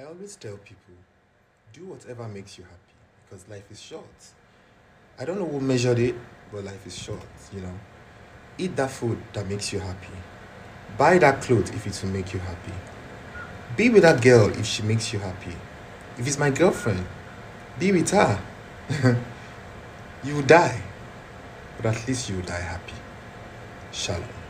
I always tell people, do whatever makes you happy, because life is short. I don't know who measured it, but life is short, you know. Eat that food that makes you happy. Buy that clothes if it will make you happy. Be with that girl if she makes you happy. If it's my girlfriend, be with her. You will die, but at least you will die happy. Shalom.